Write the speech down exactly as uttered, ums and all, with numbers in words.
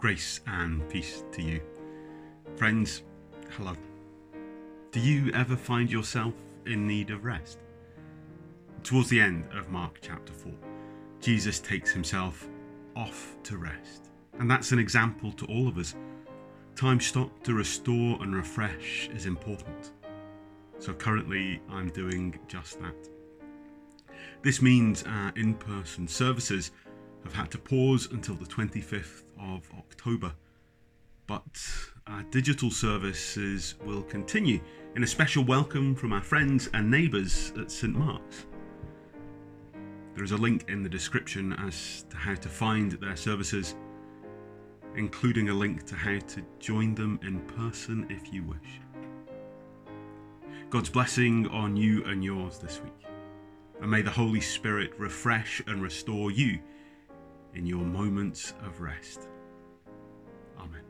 Grace and peace to you. Friends, hello. Do you ever find yourself in need of rest? Towards the end of Mark chapter four, Jesus takes himself off to rest. And that's an example to all of us. Time stopped to restore and refresh is important. So currently I'm doing just that. This means our in-person services have had to pause until the twenty-fifth of October, but our digital services will continue in a special welcome from our friends and neighbours at St Mark's. There is a link in the description as to how to find their services, including a link to how to join them in person if you wish. God's blessing on you and yours this week, and may the Holy Spirit refresh and restore you in your moments of rest. Amen.